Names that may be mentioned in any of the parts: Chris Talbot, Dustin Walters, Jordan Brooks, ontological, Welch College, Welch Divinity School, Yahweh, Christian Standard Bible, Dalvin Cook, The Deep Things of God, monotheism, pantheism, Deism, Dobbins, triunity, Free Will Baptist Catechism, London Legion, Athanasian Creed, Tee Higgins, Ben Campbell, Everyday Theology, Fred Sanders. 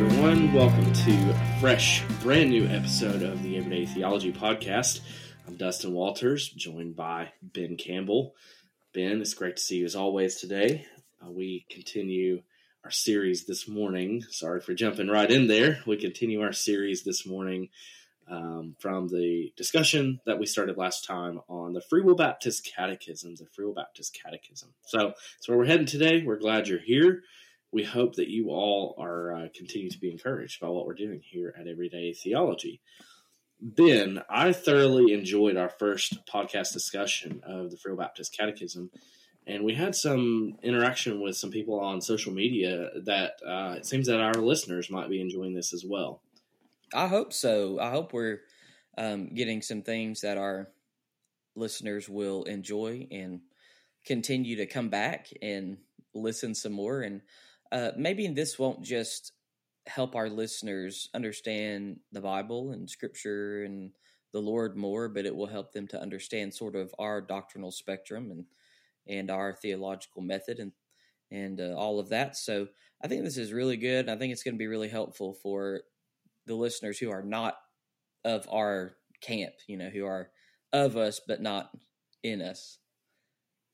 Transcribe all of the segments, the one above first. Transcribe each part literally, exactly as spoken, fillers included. everyone. Welcome to a fresh, brand new episode of the Everyday Theology Podcast. I'm Dustin Walters, joined by Ben Campbell. Ben, it's great to see you as always today. Uh, we continue our series this morning. Sorry for jumping right in there. We continue our series this morning um, from the discussion that we started last time on the Free Will Baptist Catechism, the Free Will Baptist Catechism. So that's where we're heading today. We're glad you're here. We hope that you all are uh, continue to be encouraged by what we're doing here at Everyday Theology. Ben, I thoroughly enjoyed our first podcast discussion of the Free Will Baptist Catechism, and we had some interaction with some people on social media that uh, it seems that our listeners might be enjoying this as well. I hope so. I hope we're um, getting some things that our listeners will enjoy and continue to come back and listen some more. And uh, maybe this won't just help our listeners understand the Bible and Scripture and the Lord more, but it will help them to understand sort of our doctrinal spectrum and and our theological method and and uh, all of that. So I think this is really good. I think it's going to be really helpful for the listeners who are not of our camp, you know, who are of us but not in us.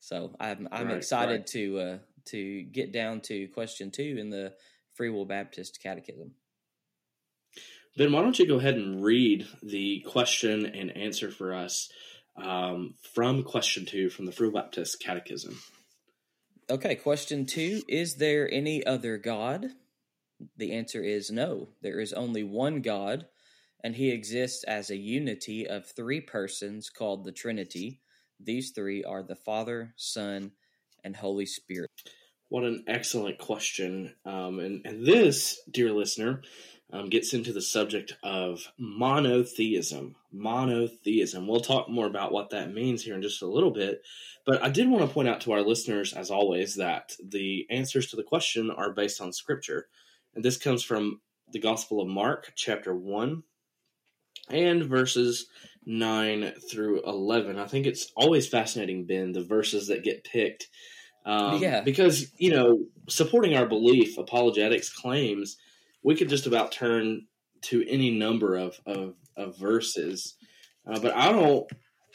So I'm I'm right, excited right. to uh, to get down to question two in the Free Will Baptist Catechism. Ben, why don't you go ahead and read the question and answer for us um, from question two from the Free Will Baptist Catechism. Okay, question two, is there any other God? The answer is no. There is only one God, and he exists as a unity of three persons called the Trinity. These three are the Father, Son, and Holy Spirit. What an excellent question. Um, and, and this, dear listener, um, gets into the subject of monotheism. Monotheism. We'll talk more about what that means here in just a little bit. But I did want to point out to our listeners, as always, that the answers to the question are based on Scripture. And this comes from the Gospel of Mark, chapter one, and verses nine through eleven. I think it's always fascinating, Ben, the verses that get picked. Um, yeah. Because, you know, supporting our belief, apologetics claims, we could just about turn to any number of, of, of verses. Uh, but I don't,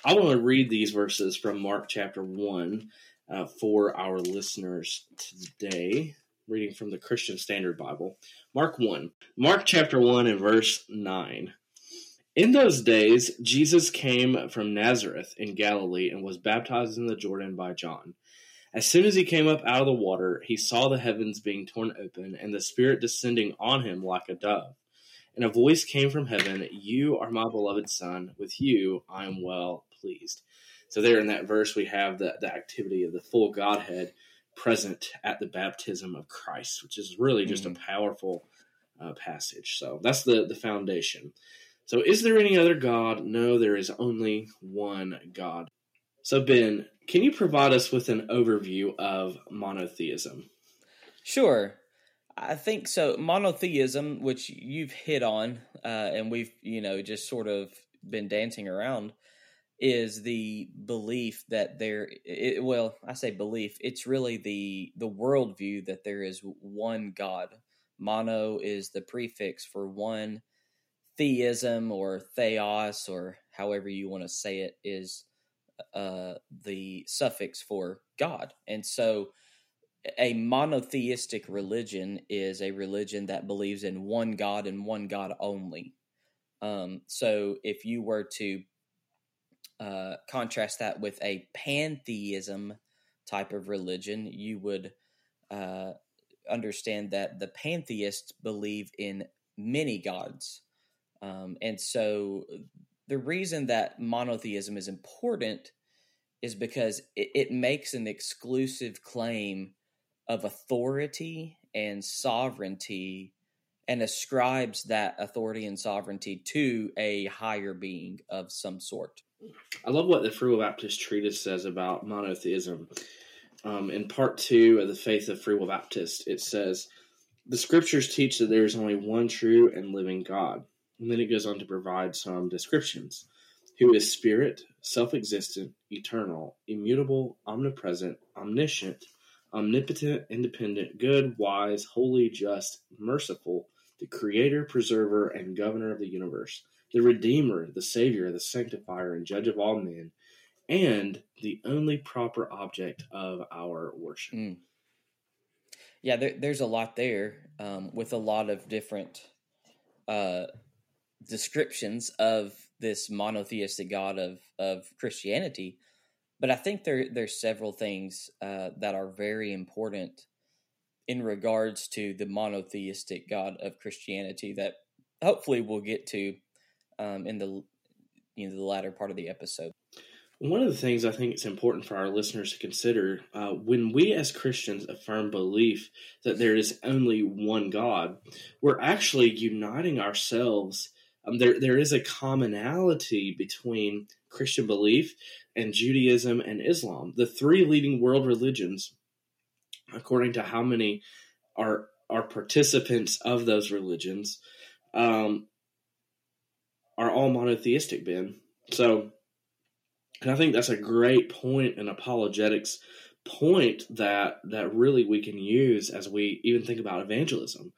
I want to read these verses from Mark chapter one uh, for our listeners today, reading from the Christian Standard Bible. Mark one. Mark chapter one and verse nine. In those days, Jesus came from Nazareth in Galilee and was baptized in the Jordan by John. As soon as he came up out of the water, he saw the heavens being torn open and the Spirit descending on him like a dove. And a voice came from heaven, "You are my beloved Son, with you I am well pleased." So there in that verse we have the, the activity of the full Godhead present at the baptism of Christ, which is really just mm-hmm. a powerful uh, passage. So that's the, the foundation. So is there any other God? No, there is only one God. So Ben, can you provide us with an overview of monotheism? Sure. I think so. Monotheism, which you've hit on, uh, and we've, you know, just sort of been dancing around, is the belief that there, it, well, I say belief, it's really the, the worldview that there is one God. Mono is the prefix for one. Theism or theos, or however you want to say it, is uh, the suffix for God. And so a monotheistic religion is a religion that believes in one God and one God only. Um, so if you were to uh, contrast that with a pantheism type of religion, you would uh, understand that the pantheists believe in many gods. Um, and so the reason that monotheism is important is because it, it makes an exclusive claim of authority and sovereignty and ascribes that authority and sovereignty to a higher being of some sort. I love what the Free Will Baptist Treatise says about monotheism. Um, in part two of the Faith of Free Will Baptist, it says, "The Scriptures teach that there is only one true and living God." And then it goes on to provide some descriptions. Who is spirit, self-existent, eternal, immutable, omnipresent, omniscient, omnipotent, independent, good, wise, holy, just, merciful, the creator, preserver, and governor of the universe, the redeemer, the savior, the sanctifier, and judge of all men, and the only proper object of our worship. Mm. Yeah, there, there's a lot there um, with a lot of different uh, descriptions of this monotheistic God of, of Christianity. But I think there there's several things uh, that are very important in regards to the monotheistic God of Christianity that hopefully we'll get to um, in the you know the latter part of the episode. One of the things I think it's important for our listeners to consider uh, when we as Christians affirm belief that there is only one God, we're actually uniting ourselves. Um, there there is a commonality between Christian belief and Judaism and Islam, the three leading world religions, according to how many are are participants of those religions, um, are all monotheistic, Ben. So, and I think that's a great point, an apologetics point that that really we can use as we even think about evangelism.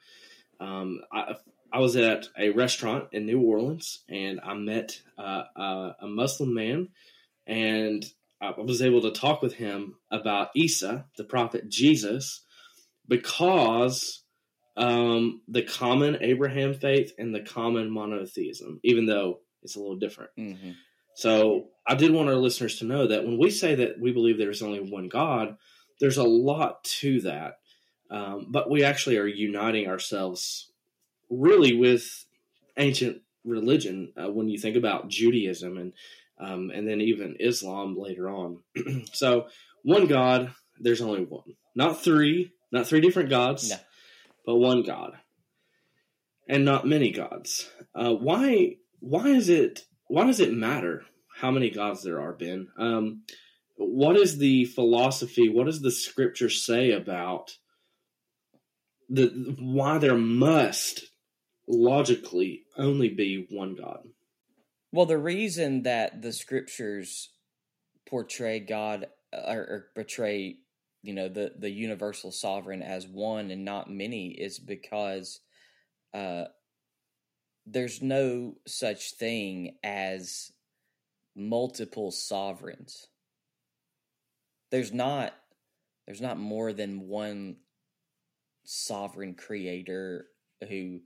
Um, I, I was at a restaurant in New Orleans, and I met uh, uh, a Muslim man, and I was able to talk with him about Isa, the prophet Jesus, because um, the common Abraham faith and the common monotheism, even though it's a little different. Mm-hmm. So I did want our listeners to know that when we say that we believe there's only one God, there's a lot to that. Um, but we actually are uniting ourselves really with ancient religion uh, when you think about Judaism and um, and then even Islam later on. So one God, there's only one. Not three, not three different gods, no. But one God. And not many gods. Uh, why why is it why does it matter how many gods there are, Ben? Um, what is the philosophy, what does the scripture say about the why there must logically only be one God? Well, the reason that the scriptures portray God or, or portray, you know, the, the universal sovereign as one and not many is because uh, there's no such thing as multiple sovereigns. There's not. There's not more than one sovereign creator who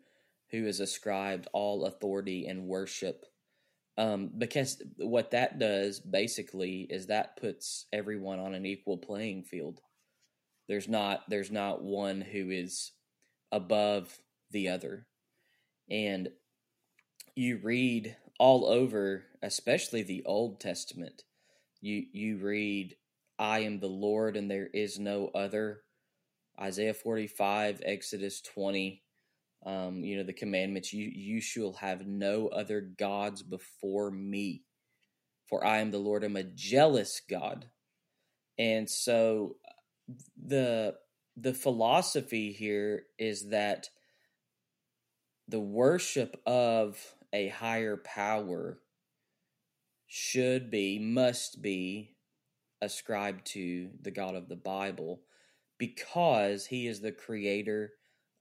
who is ascribed all authority and worship. Um, because what that does basically is that puts everyone on an equal playing field. There's not there's not one who is above the other. And you read all over, especially the Old Testament, you you read, "I am the Lord and there is no other." Isaiah forty-five, Exodus twenty. Um, you know, the commandments, you, you shall have no other gods before me, for I am the Lord, I'm a jealous God. And so the, the philosophy here is that the worship of a higher power should be, must be ascribed to the God of the Bible because he is the creator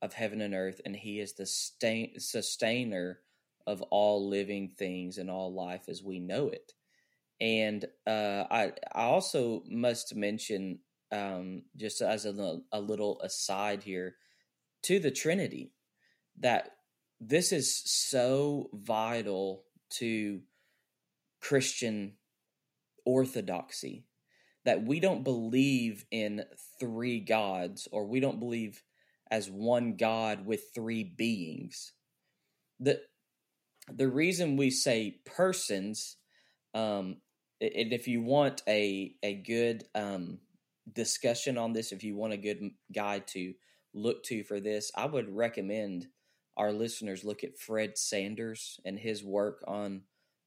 of heaven and earth, and he is the stain, sustainer of all living things and all life as we know it. And uh, I, I also must mention, um, just as a, a little aside here, to the Trinity, that this is so vital to Christian orthodoxy, that we don't believe in three gods, or we don't believe as one God with three beings. The, the reason we say persons, um, and if you want a, a good um, discussion on this, if you want a good guide to look to for this, I would recommend our listeners look at Fred Sanders and his work on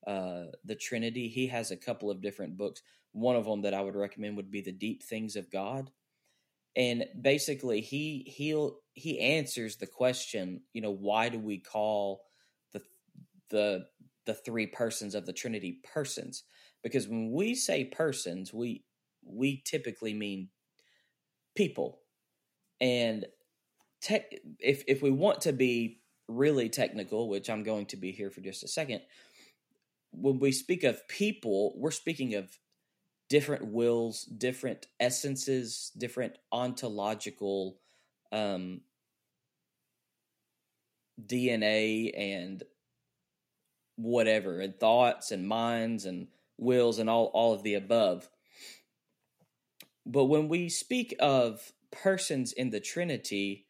uh, the Trinity. He has a couple of different books. One of them that I would recommend would be The Deep Things of God. And basically, he he he answers the question, you know, why do we call the the the three persons of the Trinity persons? Because when we say persons, we we typically mean people. And te- if if we want to be really technical, which I'm going to be here for just a second, when we speak of people, we're speaking of different wills, different essences, different ontological um, D N A and whatever, and thoughts and minds and wills and all, all of the above. But when we speak of persons in the Trinity,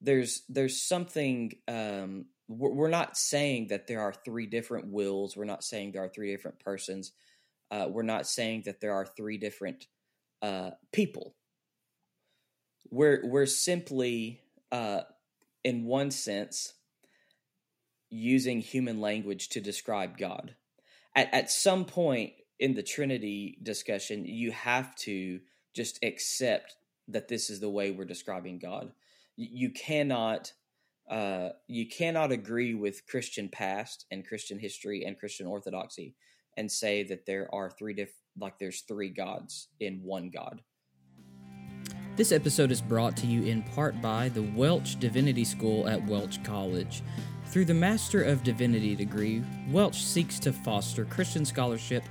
there's there's something, um, we're not saying that there are three different wills. We're not saying there are three different persons. Uh, we're not saying that there are three different uh, people. We're we're simply, uh, in one sense, using human language to describe God. At at some point in the Trinity discussion, you have to just accept that this is the way we're describing God. You cannot uh, you cannot agree with Christian past and Christian history and Christian orthodoxy and say that there are three diff like there's three gods in one God. This episode is brought to you in part by the Welch Divinity School at Welch College. Through the Master of Divinity degree, Welch seeks to foster Christian scholarship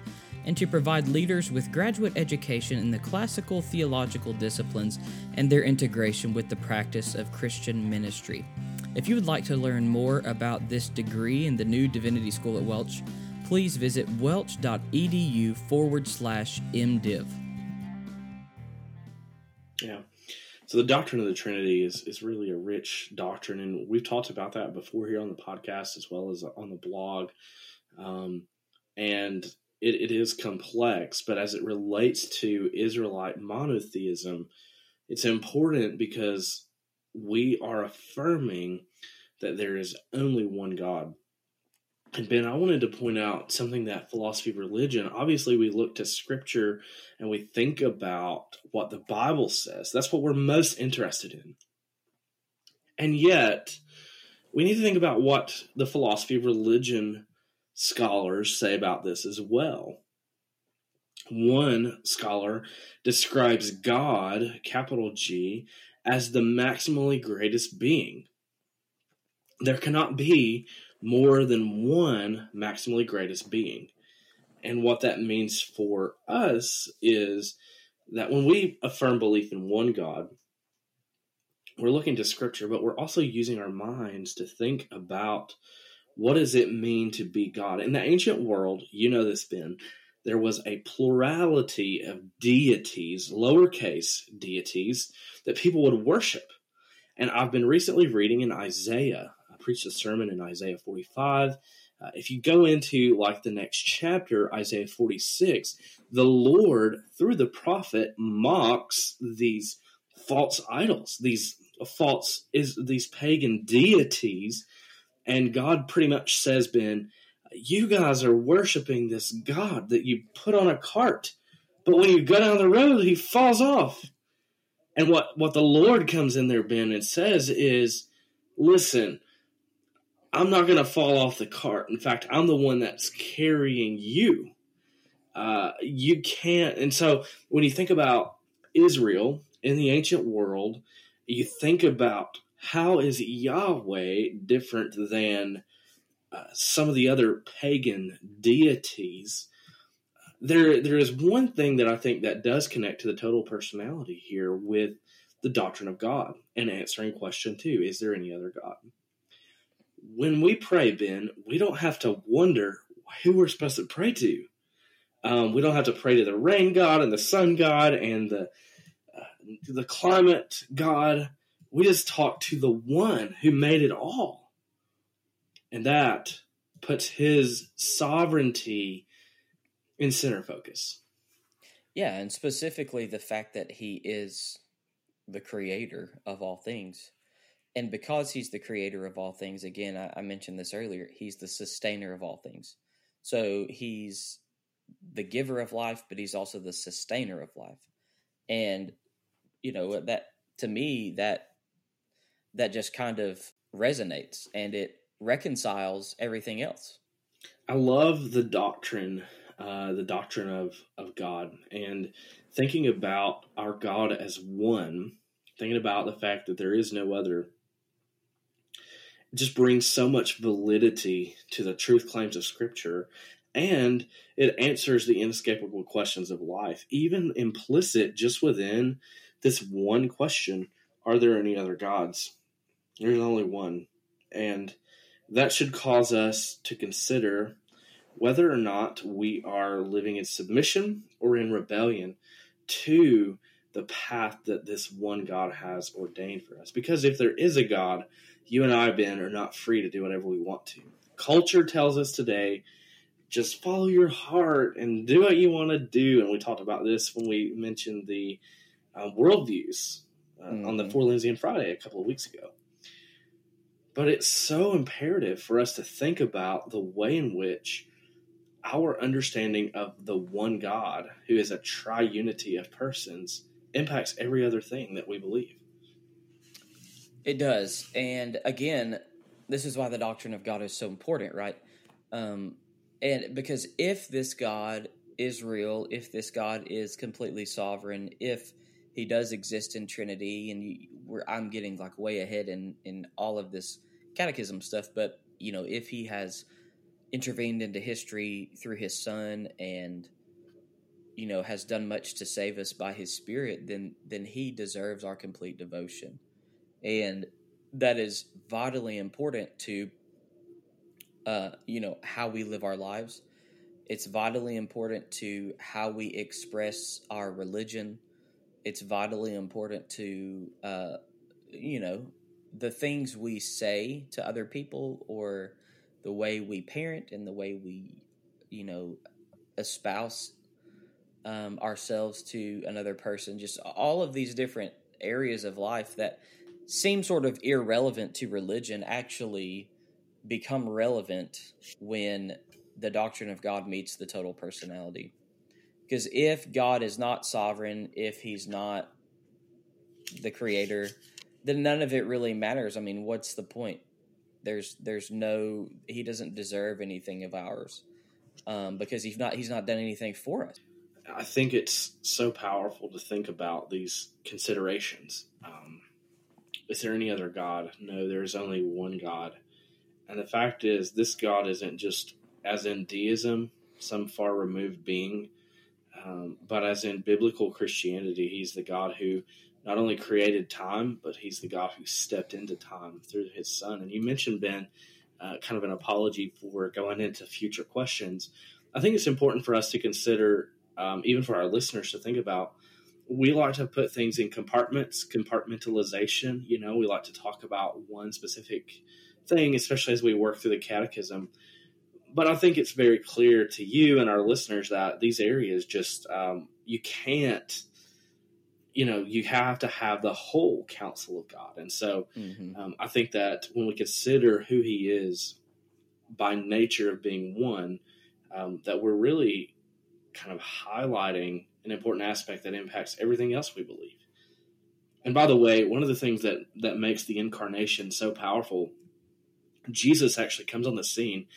and to provide leaders with graduate education in the classical theological disciplines and their integration with the practice of Christian ministry. If you would like to learn more about this degree and the new Divinity School at Welch, please visit welch.edu forward slash MDiv. Yeah. So the doctrine of the Trinity is, is really a rich doctrine, and we've talked about that before here on the podcast as well as on the blog. Um, and It, it is complex, but as it relates to Israelite monotheism, it's important because we are affirming that there is only one God. And Ben, I wanted to point out something that philosophy of religion, obviously we look to Scripture and we think about what the Bible says. That's what we're most interested in. And yet, we need to think about what the philosophy of religion scholars say about this as well. One scholar describes God, capital G, as the maximally greatest being. There cannot be more than one maximally greatest being. And what that means for us is that when we affirm belief in one God, we're looking to Scripture, but we're also using our minds to think about what does it mean to be God? In the ancient world, you know this, Ben, there was a plurality of deities, lowercase deities, that people would worship. And I've been recently reading in Isaiah. I preached a sermon in Isaiah forty-five. Uh, if you go into like the next chapter, Isaiah forty-six, the Lord, through the prophet, mocks these false idols, these false is these pagan deities. And God pretty much says, Ben, you guys are worshiping this God that you put on a cart, but when you go down the road, he falls off. And what, what the Lord comes in there, Ben, and says is, listen, I'm not going to fall off the cart. In fact, I'm the one that's carrying you. Uh, you can't. And so when you think about Israel in the ancient world, you think about how is Yahweh different than uh, some of the other pagan deities? There, there is one thing that I think that does connect to the total personality here with the doctrine of God and answering question two, is there any other God? When we pray, Ben, we don't have to wonder who we're supposed to pray to. Um, we don't have to pray to the rain God and the sun God and the, uh, the climate God. We just talk to the one who made it all. And that puts his sovereignty in center focus. Yeah, and specifically the fact that he is the creator of all things. And because he's the creator of all things, again, I, I mentioned this earlier, he's the sustainer of all things. So he's the giver of life, but he's also the sustainer of life. And, you know, that to me, that... that just kind of resonates and it reconciles everything else. I love the doctrine, uh, the doctrine of, of God, and thinking about our God as one, thinking about the fact that there is no other. just brings so much validity to the truth claims of Scripture, and it answers the inescapable questions of life, even implicit just within this one question, are there any other gods? There's only one, and that should cause us to consider whether or not we are living in submission or in rebellion to the path that this one God has ordained for us. Because if there is a God, you and I, Ben, are not free to do whatever we want to. Culture tells us today, just follow your heart and do what you want to do. And we talked about this when we mentioned the uh, worldviews uh, mm-hmm. on the For Lindsay Friday a couple of weeks ago. But it's so imperative for us to think about the way in which our understanding of the one God, who is a triunity of persons, impacts every other thing that we believe. It does. And again, this is why the doctrine of God is so important, right? Um, and because if this God is real, if this God is completely sovereign, if he does exist in Trinity, and you, we're, I'm getting like way ahead in, in all of this catechism stuff, but you know, if he has intervened into history through his son and, you know, has done much to save us by his Spirit, then, then he deserves our complete devotion. And that is vitally important to, uh, you know, how we live our lives. It's vitally important to how we express our religion. It's vitally important to, uh, you know, the things we say to other people, or the way we parent and the way we, you know, espouse um, ourselves to another person. Just all of these different areas of life that seem sort of irrelevant to religion actually become relevant when the doctrine of God meets the total personality. Because if God is not sovereign, if he's not the creator, then none of it really matters. I mean, what's the point? There's, there's no, he doesn't deserve anything of ours, um, because he's not, he's not done anything for us. I think it's so powerful to think about these considerations. Um, is there any other God? No, there's only one God. And the fact is, this God isn't just as in deism, some far removed being, um, but as in biblical Christianity, he's the God who not only created time, but he's the God who stepped into time through his son. And you mentioned, Ben, uh, kind of an apology for going into future questions. I think it's important for us to consider, um, even for our listeners to think about, we like to put things in compartments, compartmentalization. You know, we like to talk about one specific thing, especially as we work through the catechism. But I think it's very clear to you and our listeners that these areas just, um, you can't, you know, you have to have the whole counsel of God. And so mm-hmm. um, I think that when we consider who he is by nature of being one, um, that we're really kind of highlighting an important aspect that impacts everything else we believe. And by the way, one of the things that, that makes the incarnation so powerful, Jesus actually comes on the scene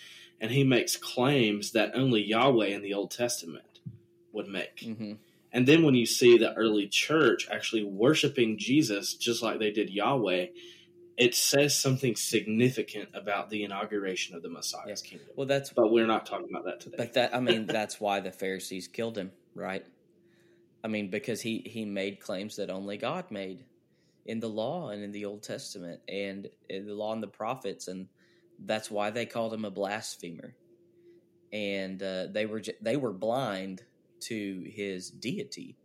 and he makes claims that only Yahweh in the Old Testament would make. Mm-hmm. And then when you see the early church actually worshiping Jesus just like they did Yahweh, it says something significant about the inauguration of the Messiah's yeah. kingdom. Well, that's but we're not talking about that today. But that I mean, that's why the Pharisees killed him, right? I mean, because he he made claims that only God made in the law and in the Old Testament and in the law and the prophets, and that's why they called him a blasphemer. And uh, they were they were blind to his deity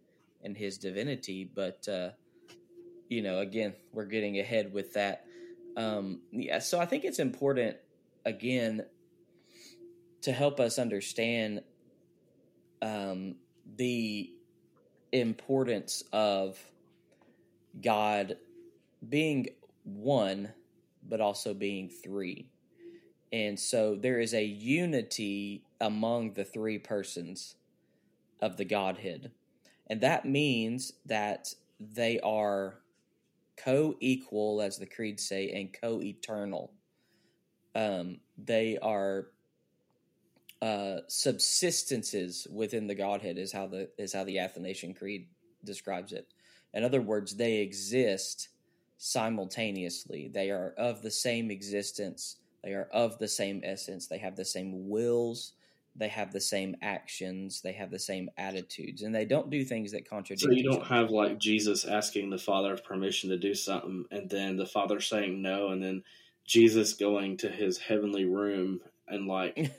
and his divinity, but uh you know again we're getting ahead with that. Um yeah so I think it's important again to help us understand um the importance of God being one but also being three. And so there is a unity among the three persons of the Godhead. And that means that they are co-equal, as the creeds say, and co-eternal. Um, they are uh, subsistences within the Godhead, is how the is how the Athanasian Creed describes it. In other words, they exist simultaneously. They are of the same existence. They are of the same essence. They have the same wills. They have the same actions. They have the same attitudes. And they don't do things that contradict each other. So you don't have like Jesus asking the Father for permission to do something, and then the Father saying no, and then Jesus going to his heavenly room and like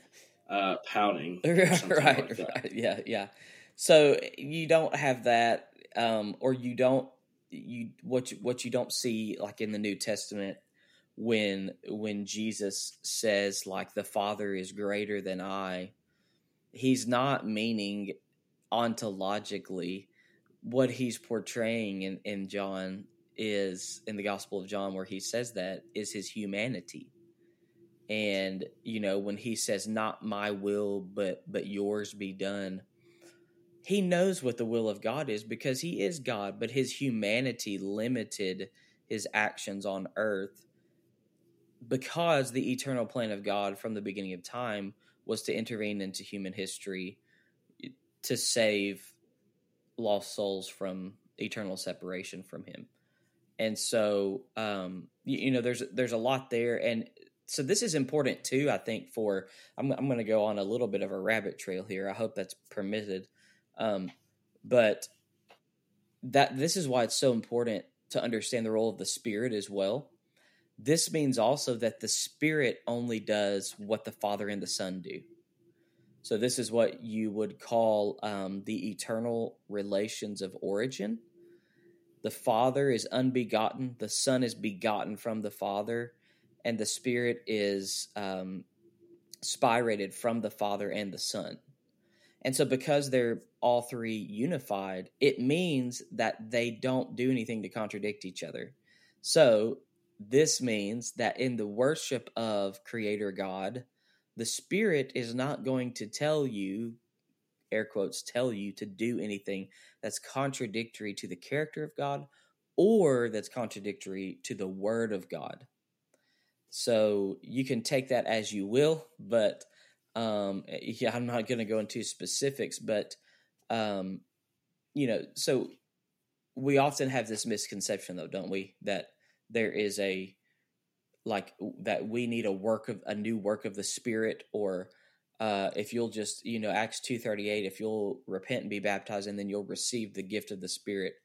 uh, pouting. Or something right, like that. Right. Yeah, yeah. So you don't have that, um, or you don't you what you, what you don't see like in the New Testament when when Jesus says like the Father is greater than I. He's not meaning ontologically. What he's portraying in, in John is in the Gospel of John, where he says that, is his humanity. And you know, when he says, "Not my will, but but yours be done," he knows what the will of God is because he is God, but his humanity limited his actions on earth because the eternal plan of God from the beginning of time was to intervene into human history to save lost souls from eternal separation from him. And so, um, you, you know, there's there's a lot there. And so this is important too, I think, for I'm, I'm going to go on a little bit of a rabbit trail here. I hope that's permitted. Um, but that this is why it's so important to understand the role of the Spirit as well. This means also that the Spirit only does what the Father and the Son do. So this is what you would call um, the eternal relations of origin. The Father is unbegotten, the Son is begotten from the Father, and the Spirit is um, spirated from the Father and the Son. And so because they're all three unified, it means that they don't do anything to contradict each other. So this means that in the worship of Creator God, the Spirit is not going to tell you, air quotes, tell you to do anything that's contradictory to the character of God or that's contradictory to the Word of God. So you can take that as you will, but... Um, yeah, I'm not going to go into specifics, but, um, you know, so we often have this misconception though, don't we? That there is a, like that we need a work of a new work of the Spirit, or, uh, if you'll just, you know, Acts two thirty-eight, if you'll repent and be baptized and then you'll receive the gift of the Spirit,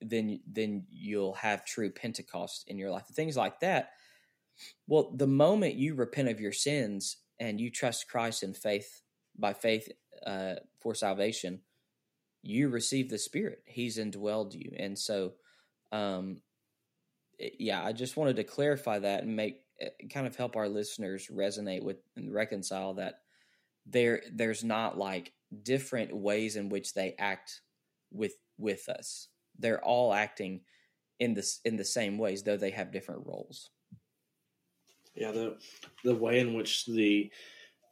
then, then you'll have true Pentecost in your life, things like that. Well, the moment you repent of your sins and you trust Christ in faith, by faith uh, for salvation, you receive the Spirit. He's indwelled you. And so, um, yeah, I just wanted to clarify that and make kind of help our listeners resonate with and reconcile that there there's not like different ways in which they act with with us. They're all acting in this in the same ways, though they have different roles. Yeah, the the way in which the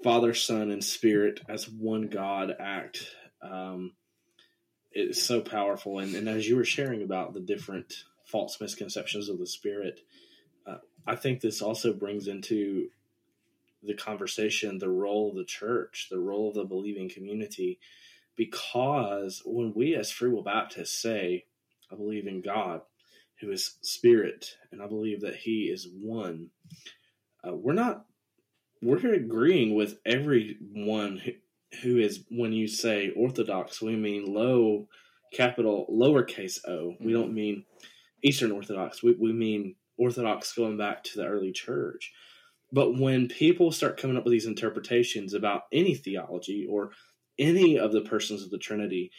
Father, Son, and Spirit as one God act um, is so powerful. And, and as you were sharing about the different false misconceptions of the Spirit, uh, I think this also brings into the conversation the role of the church, the role of the believing community, because when we as Free Will Baptists say, I believe in God, who is Spirit, and I believe that He is one, Uh, we're not, we're agreeing with everyone who, who is, when you say Orthodox, we mean low, capital, lowercase o. Mm-hmm. We don't mean Eastern Orthodox. We, we mean Orthodox going back to the early church. But when people start coming up with these interpretations about any theology or any of the persons of the Trinity,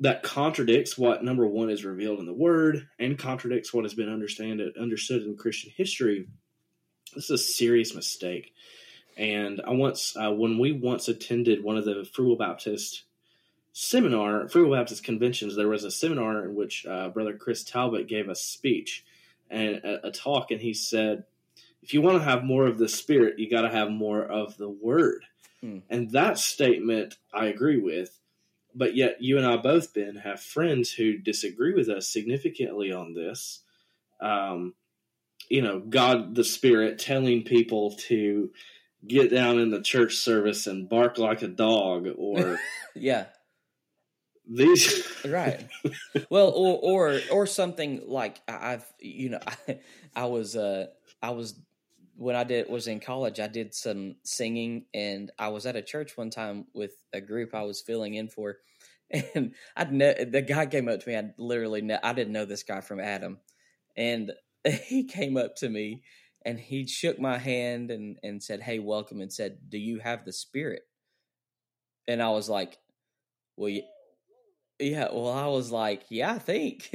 that contradicts what, number one, is revealed in the Word and contradicts what has been understand, understood in Christian history, this is a serious mistake. And I once, uh, when we once attended one of the Free Will Baptist seminar, Free Will Baptist conventions, there was a seminar in which uh, Brother Chris Talbot gave a speech and a, a talk, and he said, "If you want to have more of the Spirit, you got to have more of the Word." Hmm. And that statement I agree with, but yet you and I both, Ben, have friends who disagree with us significantly on this. Um, you know, God the Spirit telling people to get down in the church service and bark like a dog, or yeah, These right. Well, or or or something like I've you know I, I was uh I was when I did was in college I did some singing, and I was at a church one time with a group I was filling in for, and I'd know the guy came up to me. I literally know, I didn't know this guy from Adam, and he came up to me and he shook my hand and and said, "Hey, welcome," and said, "Do you have the Spirit?" And I was like, "Well, yeah." Yeah, well, I was like, yeah, I think,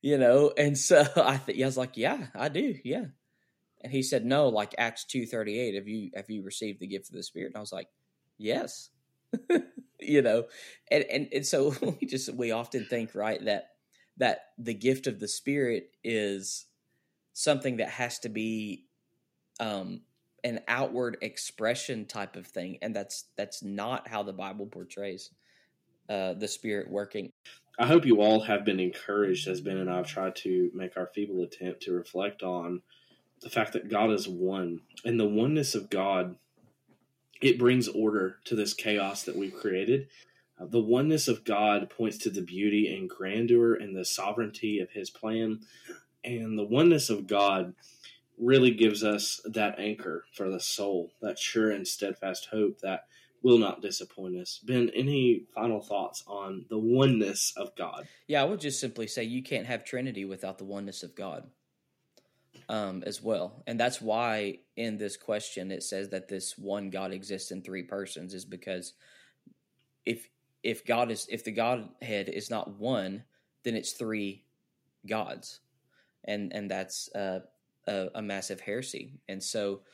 you know, and so I, th- I was like, yeah, I do, yeah. And he said, no, like Acts two thirty eight. Have you have you received the gift of the Spirit? And I was like, yes, you know, and, and and so we just we often think, right, that that the gift of the Spirit is something that has to be um, an outward expression type of thing, and that's that's not how the Bible portrays Uh, the Spirit working. I hope you all have been encouraged as Ben and I have tried to make our feeble attempt to reflect on the fact that God is one, and the oneness of God, it brings order to this chaos that we've created. Uh, the oneness of God points to the beauty and grandeur and the sovereignty of His plan, and the oneness of God really gives us that anchor for the soul, that sure and steadfast hope that will not disappoint us. Ben, any final thoughts on the oneness of God? Yeah, I would just simply say you can't have Trinity without the oneness of God um, as well. And that's why in this question it says that this one God exists in three persons, is because if if God is if the Godhead is not one, then it's three gods, and and that's uh, a, a massive heresy. And so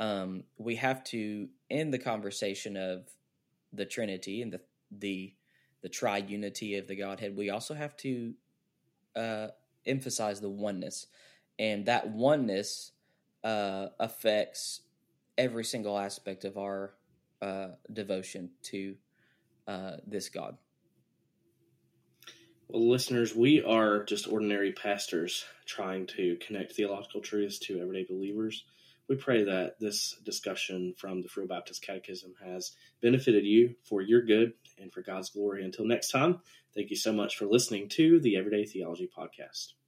Um, we have to end the conversation of the Trinity and the the the triunity of the Godhead. We also have to uh, emphasize the oneness, and that oneness uh, affects every single aspect of our uh, devotion to uh, this God. Well, listeners, we are just ordinary pastors trying to connect theological truths to everyday believers. We pray that this discussion from the Free Will Baptist Catechism has benefited you for your good and for God's glory. Until next time, thank you so much for listening to the Everyday Theology Podcast.